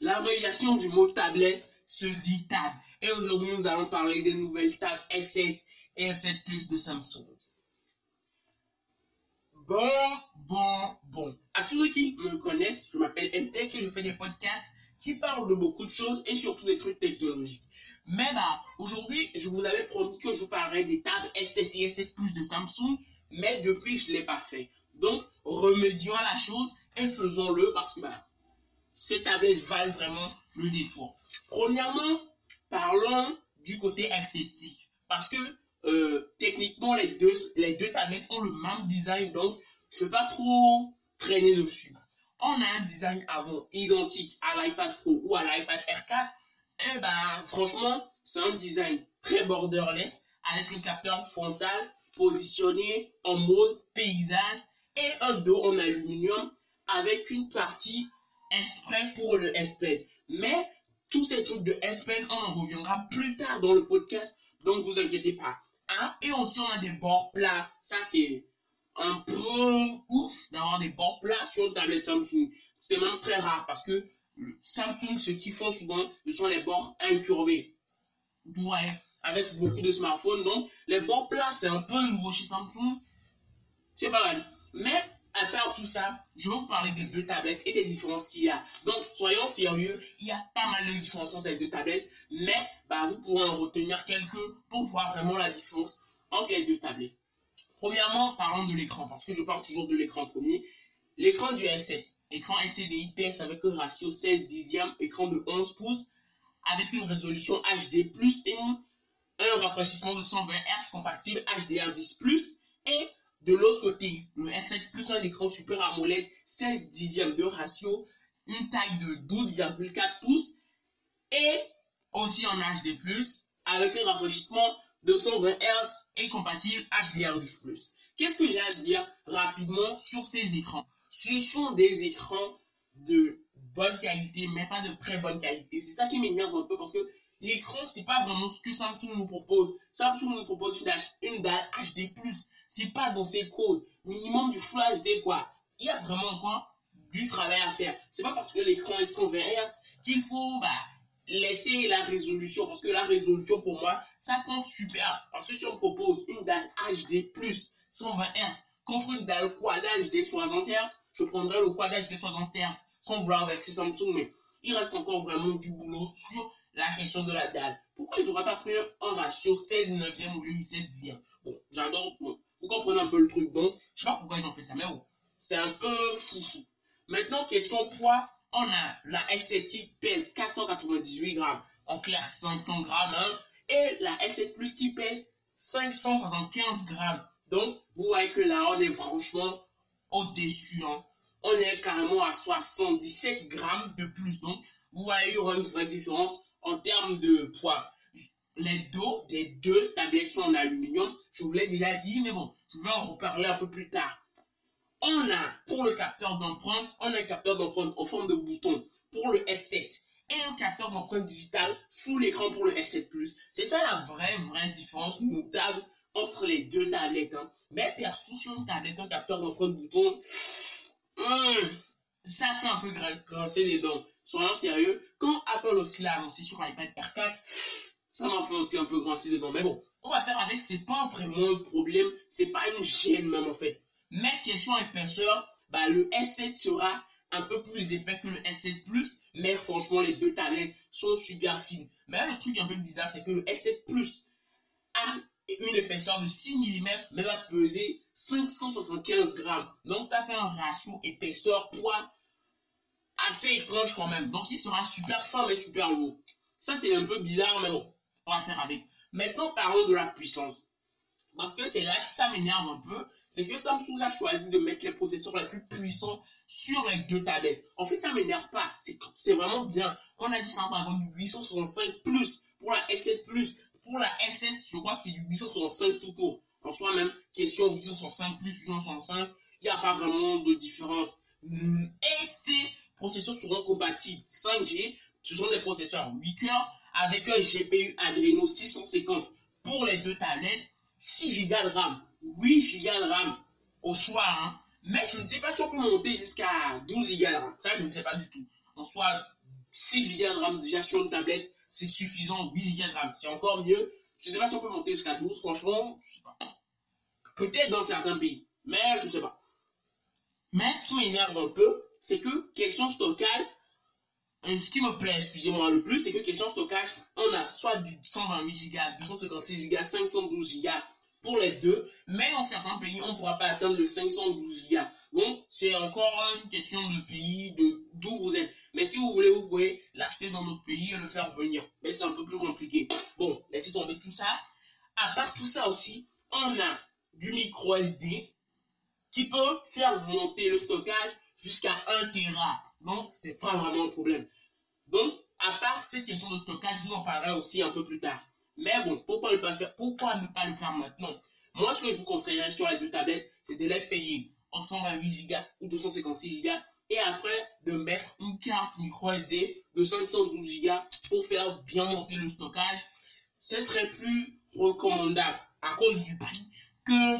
L'abréviation du mot tablette se dit tab. Et aujourd'hui, nous allons parler des nouvelles tables S7 et S7 Plus de Samsung. Bon. À tous ceux qui me connaissent, je m'appelle MTech et je fais des podcasts qui parlent de beaucoup de choses et surtout des trucs technologiques. Mais aujourd'hui, je vous avais promis que je vous parlerais des tables S7 et S7 Plus de Samsung, mais depuis, je ne l'ai pas fait. Donc, remédions à la chose et faisons-le parce que ces tablettes valent vraiment le détour. Premièrement, parlons du côté esthétique. Parce que techniquement, les deux tablettes ont le même design, donc je ne vais pas trop traîner dessus. On a un design avant identique à l'iPad Pro ou à l'iPad Air 4. Et franchement, c'est un design très borderless avec le capteur frontal positionné en mode paysage et un dos en aluminium avec une partie S-Pen pour le S-Pen. Mais tous ces trucs de S-Pen, on en reviendra plus tard dans le podcast, donc vous inquiétez pas. Et aussi, on a des bords plats. Ça, c'est un peu ouf d'avoir des bords plats sur une tablette Samsung. C'est même très rare parce que Samsung, ce qu'ils font souvent, ce sont les bords incurvés. Ouais, avec beaucoup de smartphones. Donc, les bords plats, c'est un peu nouveau chez Samsung. C'est pas mal. Mais à part tout ça, je vais vous parler des deux tablettes et des différences qu'il y a. Donc, soyons sérieux, il y a pas mal de différences entre les deux tablettes, mais vous pourrez en retenir quelques pour voir vraiment la différence entre les deux tablettes. Premièrement, parlons de l'écran, parce que je parle toujours de l'écran premier. L'écran du S7, écran LCD IPS avec un ratio 16/10, écran de 11 pouces, avec une résolution HD+, et un rafraîchissement de 120 Hz compatible HDR10+, et de l'autre côté, le S7 Plus un écran Super AMOLED 16/10 de ratio, une taille de 12,4 pouces et aussi en HD+, avec un rafraîchissement de 120 Hz et compatible HDR10+. Qu'est-ce que j'ai à dire rapidement sur ces écrans? Ce sont des écrans de bonne qualité, mais pas de très bonne qualité. C'est ça qui m'énerve un peu parce que l'écran, c'est pas vraiment ce que Samsung nous propose. Samsung nous propose une dalle HD+. C'est pas dans ses codes. Minimum du Full HD, quoi. Il y a vraiment quoi du travail à faire. C'est pas parce que l'écran est 120 Hz qu'il faut laisser la résolution. Parce que la résolution, pour moi, ça compte super. Parce que si on propose une dalle HD+, 120 Hz, contre une dalle Quad HD 60 Hz, je prendrais le Quad HD 60 Hz sans vouloir vexer Samsung. Mais il reste encore vraiment du boulot sur la question de la dalle. Pourquoi ils n'auraient pas pris un ratio 16/9 ou 8/10? Bon, j'adore. Bon, vous comprenez un peu le truc. Donc, je ne sais pas pourquoi ils ont fait ça, mais bon, c'est un peu foufou. Maintenant, question poids, on a la S7 qui pèse 498 grammes. En clair, 500 grammes. Et la S7 Plus qui pèse 575 grammes. Donc, vous voyez que là, on est franchement au-dessus. On est carrément à 77 grammes de plus. Donc, vous voyez, il y aura une vraie différence en termes de poids. Les dos des deux tablettes sont en aluminium. Je vous l'ai déjà dit, mais bon, je vais en reparler un peu plus tard. On a, pour le capteur d'empreinte, on a un capteur d'empreinte en forme de bouton pour le S7 et un capteur d'empreinte digitale sous l'écran pour le S7 Plus. C'est ça la vraie différence notable entre les deux tablettes. Mais perso, sur une tablette, un capteur d'empreinte bouton, ça fait un peu grincer les dents. Soyons sérieux, quand Apple aussi l'a annoncé sur iPad Air 4, ça m'a fait aussi un peu grincer dedans. Mais bon, on va faire avec, c'est pas vraiment un problème, c'est pas une gêne même en fait. Mais question épaisseur, le S7 sera un peu plus épais que le S7 Plus, mais franchement les deux tablettes sont super fines. Mais le truc un peu bizarre, c'est que le S7 Plus a une épaisseur de 6 mm, mais va peser 575 grammes. Donc ça fait un ratio épaisseur-poids assez étrange quand même. Donc il sera super fin mais super lourd. Ça c'est un peu bizarre mais bon, on va faire avec. Maintenant parlons de la puissance. Parce que c'est là que ça m'énerve un peu. C'est que Samsung a choisi de mettre les processeurs les plus puissants sur les deux tablettes. En fait ça m'énerve pas. C'est vraiment bien. On a du Snapdragon du 865 Plus pour la S7 Plus. Pour la S7 je crois que c'est du 865 tout court. En soi même question 865 Plus 865. Il n'y a pas vraiment de différence. Et c'est processeurs seront compatibles 5G, ce sont des processeurs 8 cœurs avec un GPU Adreno 650 pour les deux tablettes, 6 Go de RAM, 8 Go de RAM au choix, mais je ne sais pas si on peut monter jusqu'à 12 Go de RAM, ça je ne sais pas du tout. En soit 6 Go de RAM déjà sur une tablette, c'est suffisant. 8 Go de RAM, c'est encore mieux. Je ne sais pas si on peut monter jusqu'à 12, franchement, je ne sais pas. Peut-être dans certains pays, mais je ne sais pas. Mais ce qui m'énerve un peu, c'est que question stockage, ce qui me plaît, excusez-moi, le plus, c'est que question stockage, on a soit du 128 Go, 256 Go, 512 Go pour les deux, mais dans certains pays, on ne pourra pas atteindre le 512 Go. Donc, c'est encore une question de pays, d'où vous êtes. Mais si vous voulez, vous pouvez l'acheter dans notre pays et le faire venir. Mais c'est un peu plus compliqué. Bon, laissez tomber tout ça. À part tout ça aussi, on a du micro SD qui peut faire monter le stockage jusqu'à 1 Tera. Donc, c'est pas vraiment un problème. Donc, à part ces questions de stockage, je vous en parlerai aussi un peu plus tard. Mais bon, pourquoi ne pas le faire maintenant? Moi, ce que je vous conseillerais sur les deux tablettes, c'est de les payer en 128 Go ou 256 Go et après de mettre une carte micro SD de 512 Go pour faire bien monter le stockage. Ce serait plus recommandable à cause du prix que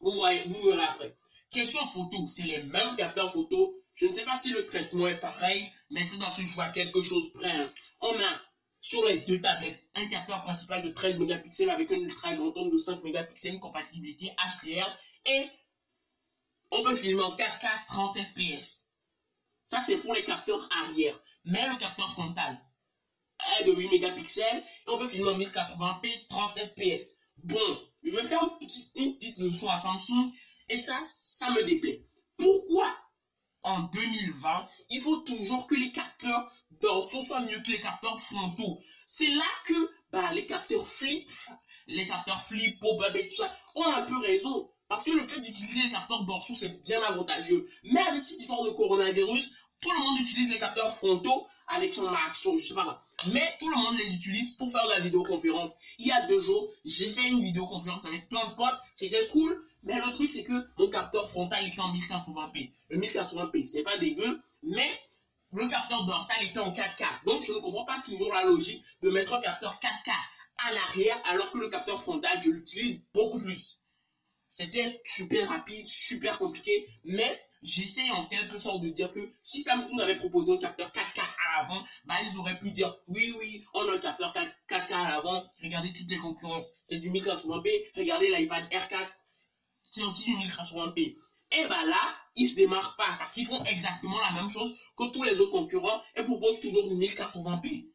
vous verrez après. Question photo, c'est les mêmes capteurs photo. Je ne sais pas si le traitement est pareil, mais c'est dans ce choix quelque chose près. On a sur les deux tablettes un capteur principal de 13 mégapixels avec une ultra grande angle de 5 mégapixels, une compatibilité HDR et on peut filmer en 4K 30 fps. Ça, c'est pour les capteurs arrière. Mais le capteur frontal est de 8 mégapixels. Et on peut filmer en 1080p 30 fps. Bon, je vais faire une petite leçon à Samsung. Et ça me déplaît. Pourquoi en 2020, il faut toujours que les capteurs dorsaux soient mieux que les capteurs frontaux? C'est là que les capteurs flip, pop-up et tout ça ont un peu raison. Parce que le fait d'utiliser les capteurs dorsaux, c'est bien avantageux. Mais avec cette histoire de coronavirus, tout le monde utilise les capteurs frontaux avec son action, je sais pas. Mais tout le monde les utilise pour faire de la vidéoconférence. Il y a 2 jours, j'ai fait une vidéoconférence avec plein de potes. C'était cool. Mais le truc, c'est que mon capteur frontal était en 1080p. Le 1080p, c'est pas dégueu. Mais le capteur dorsal était en 4K. Donc, je ne comprends pas toujours la logique de mettre un capteur 4K à l'arrière alors que le capteur frontal, je l'utilise beaucoup plus. C'était super rapide, super compliqué, mais j'essaye en quelque sorte de dire que si Samsung avait proposé un capteur 4K à l'avant, ils auraient pu dire oui, on a un capteur 4K à l'avant, regardez toutes les concurrences, c'est du 1080p, regardez l'iPad Air 4, c'est aussi du 1080p. Et là, ils se démarquent pas parce qu'ils font exactement la même chose que tous les autres concurrents et proposent toujours du 1080p.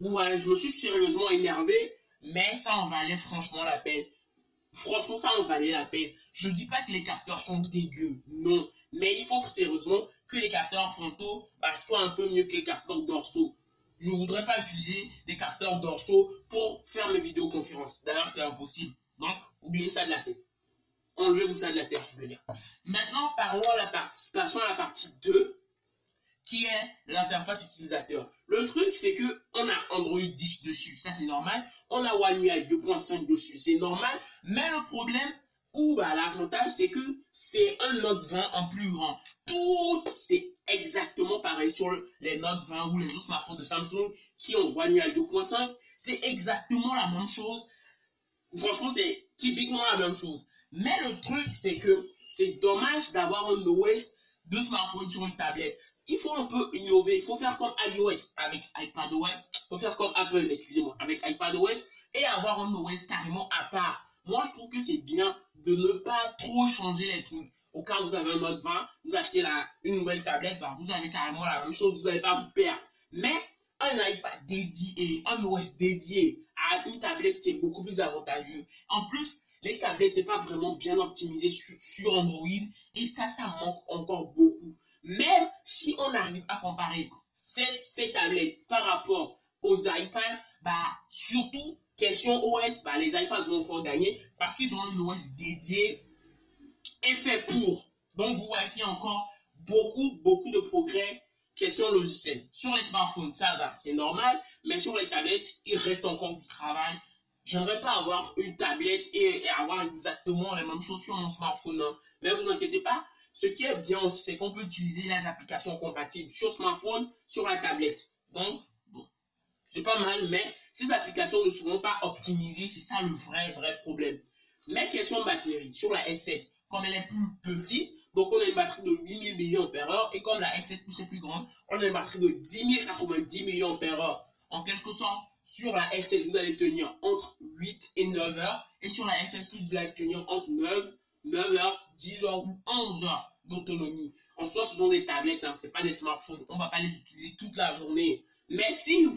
Ouais, je me suis sérieusement énervé, mais ça en valait franchement la peine. Franchement, ça en valait la peine. Je ne dis pas que les capteurs sont dégueux, non. Mais il faut sérieusement que les capteurs frontaux soient un peu mieux que les capteurs dorsaux. Je ne voudrais pas utiliser des capteurs dorsaux pour faire mes vidéoconférences. D'ailleurs, c'est impossible. Donc, oubliez ça de la tête. Enlevez-vous ça de la tête, je veux dire. Maintenant, passons à la partie 2, qui est l'interface utilisateur. Le truc, c'est qu'on a Android 10 dessus. Ça, c'est normal. On a One UI 2.5 dessus, c'est normal, mais le problème ou l'avantage, c'est que c'est un Note 20 en plus grand. Tout, c'est exactement pareil sur les Note 20 ou les autres smartphones de Samsung qui ont One UI 2.5, c'est exactement la même chose. Franchement, c'est typiquement la même chose. Mais le truc, c'est que c'est dommage d'avoir un OS de smartphone sur une tablette. Il faut un peu innover, il faut faire comme iOS avec iPadOS, il faut faire comme Apple, excusez-moi, avec iPadOS et avoir un OS carrément à part. Moi, je trouve que c'est bien de ne pas trop changer les trucs. Au cas où vous avez un Note 20, vous achetez une nouvelle tablette, vous avez carrément la même chose, vous n'allez pas vous perdre. Mais un iPad dédié, un OS dédié à une tablette, c'est beaucoup plus avantageux. En plus, les tablettes, ce n'est pas vraiment bien optimisé sur Android et ça manque encore beaucoup. Même si on arrive à comparer ces tablettes par rapport aux iPads, surtout question OS, les iPads vont encore gagner parce qu'ils ont une OS dédiée et fait pour. Donc vous voyez qu'il y a encore beaucoup de progrès question logicielle. Sur les smartphones, ça va, c'est normal, mais sur les tablettes, il reste encore du travail. J'aimerais pas avoir une tablette et avoir exactement les mêmes choses sur mon smartphone, hein. Mais vous inquiétez pas. Ce qui est bien aussi, c'est qu'on peut utiliser les applications compatibles sur smartphone, sur la tablette. Donc, bon, c'est pas mal, mais ces applications ne seront pas optimisées. C'est ça le vrai problème. Mais question de batterie, sur la S7, comme elle est plus petite, Donc on a une batterie de 8000 mAh et comme la S7 Plus est plus grande, on a une batterie de 10 090 mAh. En quelque sorte, sur la S7, vous allez tenir entre 8 et 9 heures. Et sur la S7 Plus, vous allez tenir entre 9 heures, 10 heures ou 11 heures d'autonomie. En soi, ce sont des tablettes, hein, ce n'est pas des smartphones. On ne va pas les utiliser toute la journée. Mais si vous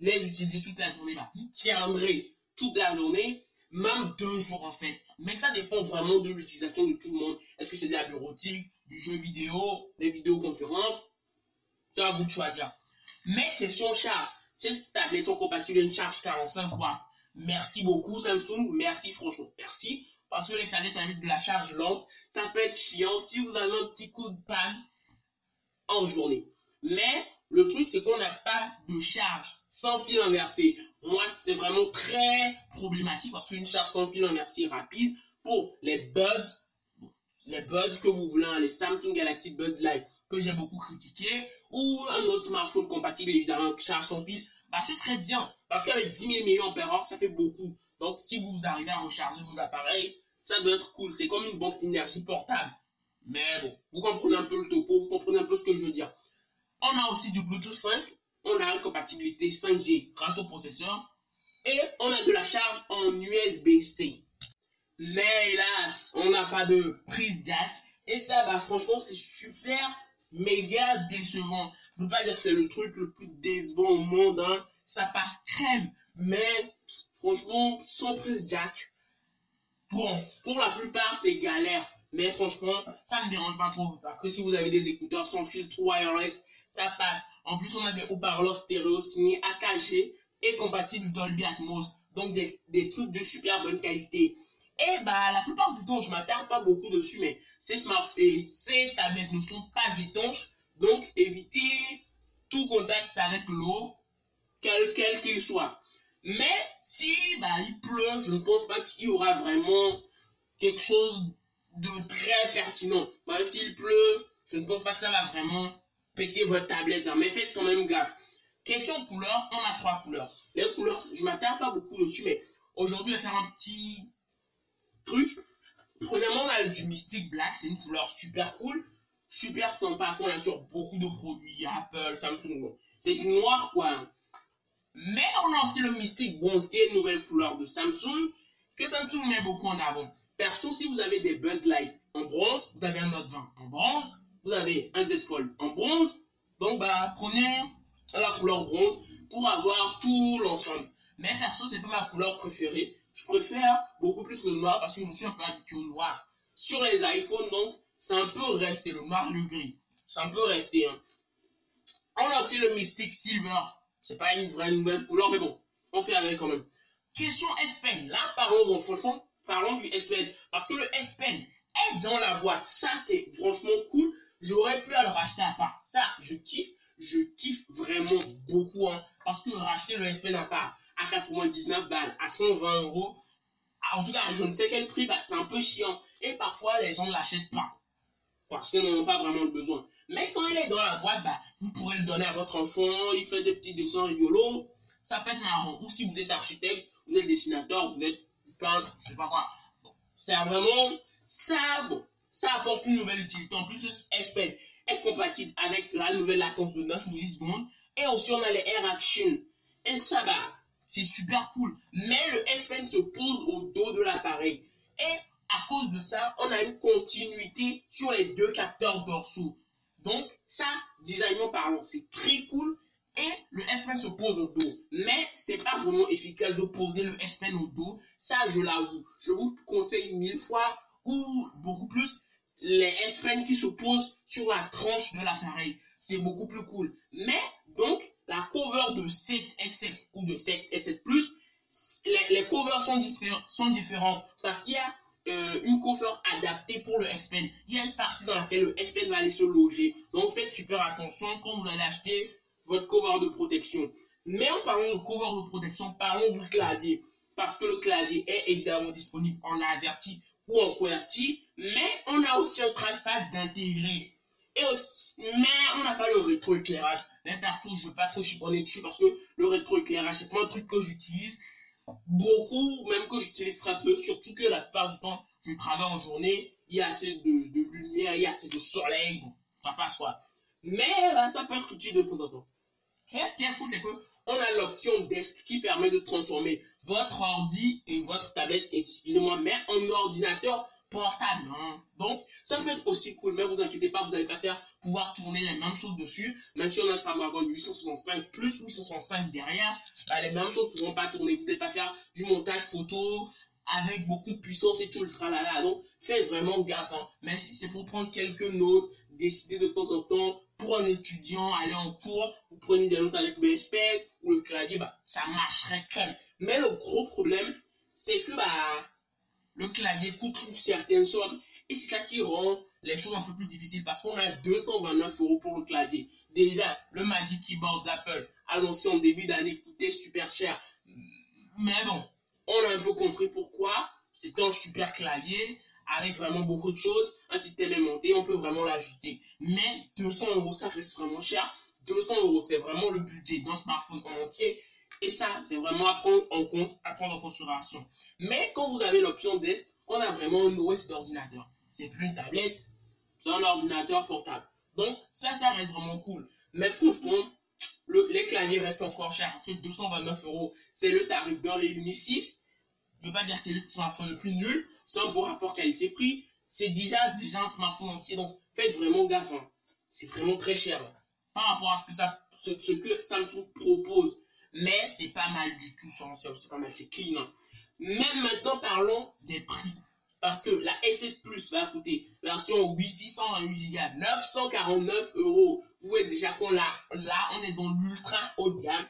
les utilisez toute la journée, bah, vous tiendrez toute la journée, même 2 jours en fait. Mais ça dépend vraiment de l'utilisation de tout le monde. Est-ce que c'est de la bureautique, du jeu vidéo, des vidéoconférences? C'est à vous de choisir. Mais question charge, ces tablettes sont compatibles à une charge 45 watts. Merci beaucoup Samsung, merci franchement, merci. Parce que les tablettes avec de la charge lente, ça peut être chiant si vous avez un petit coup de panne en journée. Mais le truc, c'est qu'on n'a pas de charge sans fil inversé. Moi, c'est vraiment très problématique parce qu'une charge sans fil inversé rapide pour les Buds que vous voulez, les Samsung Galaxy Buds Live que j'ai beaucoup critiqué, ou un autre smartphone compatible évidemment avec charge sans fil, bah ce serait bien parce qu'avec 10 000 mAh, ça fait beaucoup. Donc, si vous arrivez à recharger vos appareils, ça doit être cool. C'est comme une banque d'énergie portable. Mais bon, vous comprenez un peu le topo, vous comprenez un peu ce que je veux dire. On a aussi du Bluetooth 5, on a une compatibilité 5G grâce au processeur et on a de la charge en USB-C. Mais hélas, on n'a pas de prise jack et ça, bah, franchement, c'est super méga décevant. Je ne peux pas dire que c'est le truc le plus décevant au monde, hein. Ça passe crème, mais franchement, sans prise jack, bon, pour la plupart, c'est galère. Mais franchement, ça ne dérange pas trop parce que si vous avez des écouteurs sans fil wireless, ça passe. En plus, on a des haut-parleurs stéréo signés AKG et compatibles Dolby Atmos. Donc, des trucs de super bonne qualité. Et bah, la plupart du temps, je ne m'attarde pas beaucoup dessus, mais ces smartphones et ces tablettes ne sont pas étanches. Donc, évitez tout contact avec l'eau, quel qu'il soit. Mais si bah, il pleut, je ne pense pas qu'il y aura vraiment quelque chose de très pertinent. Bah, s'il pleut, je ne pense pas que ça va vraiment péter votre tablette, hein. Mais faites quand même gaffe. Question couleur, on a 3 couleurs. Les couleurs, je ne m'attarde pas beaucoup dessus, mais aujourd'hui, je vais faire un petit truc. Premièrement, on a du Mystic Black, c'est une couleur super cool, super sympa, qu'on a sur beaucoup de produits, Apple, Samsung, c'est du noir quoi. Mais on a aussi le Mystic Bronze, qui est une nouvelle couleur de Samsung, que Samsung met beaucoup en avant. Perso, si vous avez des Buds Live en bronze, vous avez un Note 20 en bronze, vous avez un Z Fold en bronze, donc bah prenez la couleur bronze pour avoir tout l'ensemble. Mais perso, c'est pas ma couleur préférée, je préfère beaucoup plus le noir parce que je me suis un peu habitué au noir. Sur les iPhones, donc, c'est un peu resté le noir, le gris, c'est un peu resté. Hein. On a aussi le Mystic Silver, c'est pas une vraie nouvelle couleur, mais bon, on fait avec quand même. Question S-Pen, là parlons-en, franchement. Parlons du S-Pen, parce que le S-Pen est dans la boîte, ça c'est franchement cool, j'aurais pu le racheter à part, ça je kiffe vraiment beaucoup, hein, parce que racheter le S-Pen à part, à 99 balles, à 120 euros, en tout cas je ne sais quel prix, bah, c'est un peu chiant, et parfois les gens ne l'achètent pas, parce qu'ils n'en ont pas vraiment besoin, mais quand il est dans la boîte, bah, vous pourrez le donner à votre enfant, il fait des petits dessins rigolos, ça peut être marrant, ou si vous êtes architecte, vous êtes dessinateur, vous êtes peintre, je sais pas quoi. Bon, c'est vraiment ça, bon, ça apporte une nouvelle utilité. En plus, ce S-Pen est compatible avec la nouvelle latence de 9 millisecondes et aussi on a les Air Action. Et ça va, bah, c'est super cool. Mais le S-Pen se pose au dos de l'appareil et à cause de ça, on a une continuité sur les 2 capteurs dorsaux. Donc ça, designement parlant, c'est très cool. Et le S-Pen se pose au dos, mais c'est pas vraiment efficace de poser le S-Pen au dos, ça je l'avoue. Je vous conseille 1000 fois ou beaucoup plus les S-Pen qui se posent sur la tranche de l'appareil, c'est beaucoup plus cool. Mais donc la cover de 7 S7 ou de 7 S7 Plus, les covers sont différents parce qu'il y a une cover adaptée pour le S-Pen. Il y a une partie dans laquelle le S-Pen va aller se loger, donc faites super attention quand vous allez acheter votre cover de protection. Mais en parlant de cover de protection, parlons du clavier. Parce que le clavier est évidemment disponible en AZERTY ou en QWERTY, mais on a aussi un trackpad intégré. Et aussi, mais on n'a pas le rétroéclairage. Mais perso, je ne veux pas trop chiponer dessus parce que le rétroéclairage, c'est pas un truc que j'utilise beaucoup, même que j'utilise très peu, surtout que la plupart du temps, tu travailles en journée, il y a assez de lumière, il y a assez de soleil, bon, ça passe quoi. Mais bah, ça peut être utile de temps en temps. Et ce qui est cool, c'est qu'on a l'option desk qui permet de transformer votre ordi et votre tablette, excusez-moi, mais en ordinateur portable. Hein. Donc, ça peut être aussi cool, mais vous inquiétez pas, vous n'allez pas faire pouvoir tourner les mêmes choses dessus. Même si on a Snapdragon 865 plus 865 derrière, bah, les mêmes choses ne pourront pas tourner. Vous ne pouvez pas faire du montage photo avec beaucoup de puissance et tout le tralala. Donc, faites vraiment gaffe, hein. Même si c'est pour prendre quelques notes, décider de temps en temps, pour un étudiant, aller en cours, vous prenez des notes avec le S-Pen ou le clavier, bah, ça marcherait quand même. Mais le gros problème, c'est que bah, le clavier coûte une certaine somme. Et c'est ça qui rend les choses un peu plus difficiles parce qu'on a 229 € pour le clavier. Déjà, le Magic Keyboard d'Apple, annoncé en début d'année, coûtait super cher. Mais bon, on a un peu compris pourquoi. C'est un super clavier avec vraiment beaucoup de choses, un système aimanté, on peut vraiment l'ajouter. Mais 200 €, ça reste vraiment cher. 200 €, c'est vraiment le budget d'un smartphone en entier. Et ça, c'est vraiment à prendre en compte, à prendre en considération. Mais quand vous avez l'option desk, on a vraiment un OS d'ordinateur. C'est plus une tablette, c'est un ordinateur portable. Donc, ça reste vraiment cool. Mais franchement, les claviers restent encore chers. C'est 229 €. C'est le tarif d'un Redmi 6. Je ne peux pas dire que c'est le smartphone le plus nul. C'est un bon rapport qualité-prix. C'est déjà un smartphone entier. Donc, faites vraiment gaffe. Hein. C'est vraiment très cher. Hein. Par rapport à ce que Samsung propose. Mais c'est pas mal du tout. C'est pas mal, c'est clean. Hein. Même maintenant, parlons des prix. Parce que la S7 Plus va coûter version Wi-Fi 128 Go, 949 €. Vous voyez déjà qu'on là, on est dans l'ultra haut de gamme.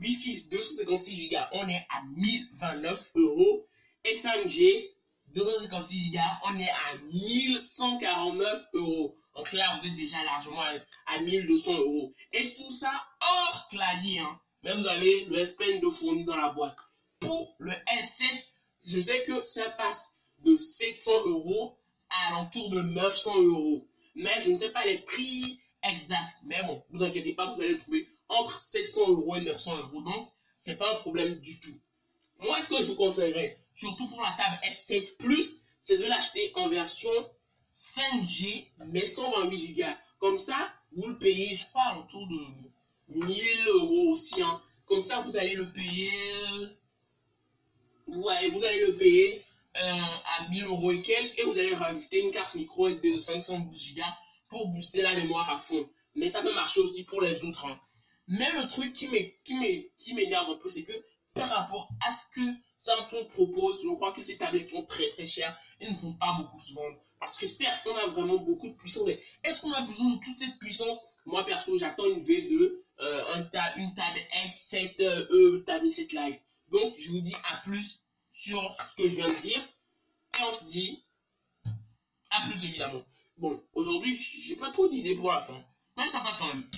Wi-Fi 256 Go, on est à 1029 €. Et 5G 256 Go, on est à 1149 €. Donc là, vous êtes déjà largement à 1200 €. Et tout ça hors clavier. Hein. Mais vous avez le S-Pen de fourni dans la boîte. Pour le S7, je sais que ça passe de 700 € à l'entour de 900 €. Mais je ne sais pas les prix exacts. Mais bon, vous inquiétez pas, vous allez le trouver entre 700 € et 900 €. Donc, ce n'est pas un problème du tout. Moi, ce que je vous conseillerais, surtout pour la table S7 Plus, c'est de l'acheter en version 5G, mais 128 Go. Comme ça, vous le payez, je crois, autour de 1000 € aussi. Hein. Comme ça, vous allez le payer. Ouais, vous allez le payer à 1000 € et quelques. Et vous allez rajouter une carte micro SD de 512 Go pour booster la mémoire à fond. Mais ça peut marcher aussi pour les autres. Hein. Mais le truc qui m'énerve un peu, c'est que par rapport à ce que Samsung propose, je crois que ces tablettes sont très chères et ne vont pas beaucoup se vendre. Parce que certes, on a vraiment beaucoup de puissance. Mais est-ce qu'on a besoin de toute cette puissance? Moi, perso, j'attends une V2, une table S7, table S7 Live. Donc, je vous dis à plus sur ce que je viens de dire. Et on se dit à plus, évidemment. Bon, aujourd'hui, j'ai pas trop d'idées pour la fin. Mais ça passe quand même.